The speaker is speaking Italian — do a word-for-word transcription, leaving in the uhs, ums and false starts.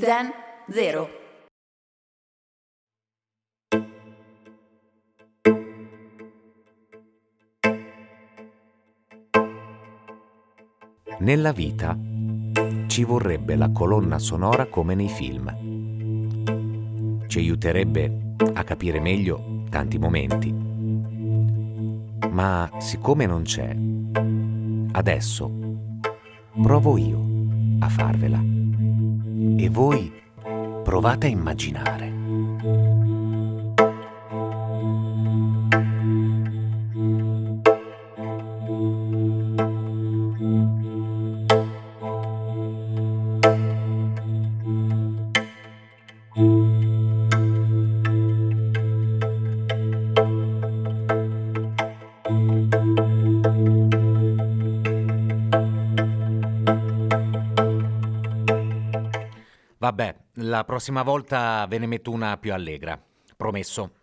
Zen Zero. Nella vita ci vorrebbe la colonna sonora come nei film. Ci aiuterebbe a capire meglio tanti momenti. Ma siccome non c'è, adesso provo io a farvela. E voi provate a immaginare. Vabbè, la prossima volta ve ne metto una più allegra, promesso.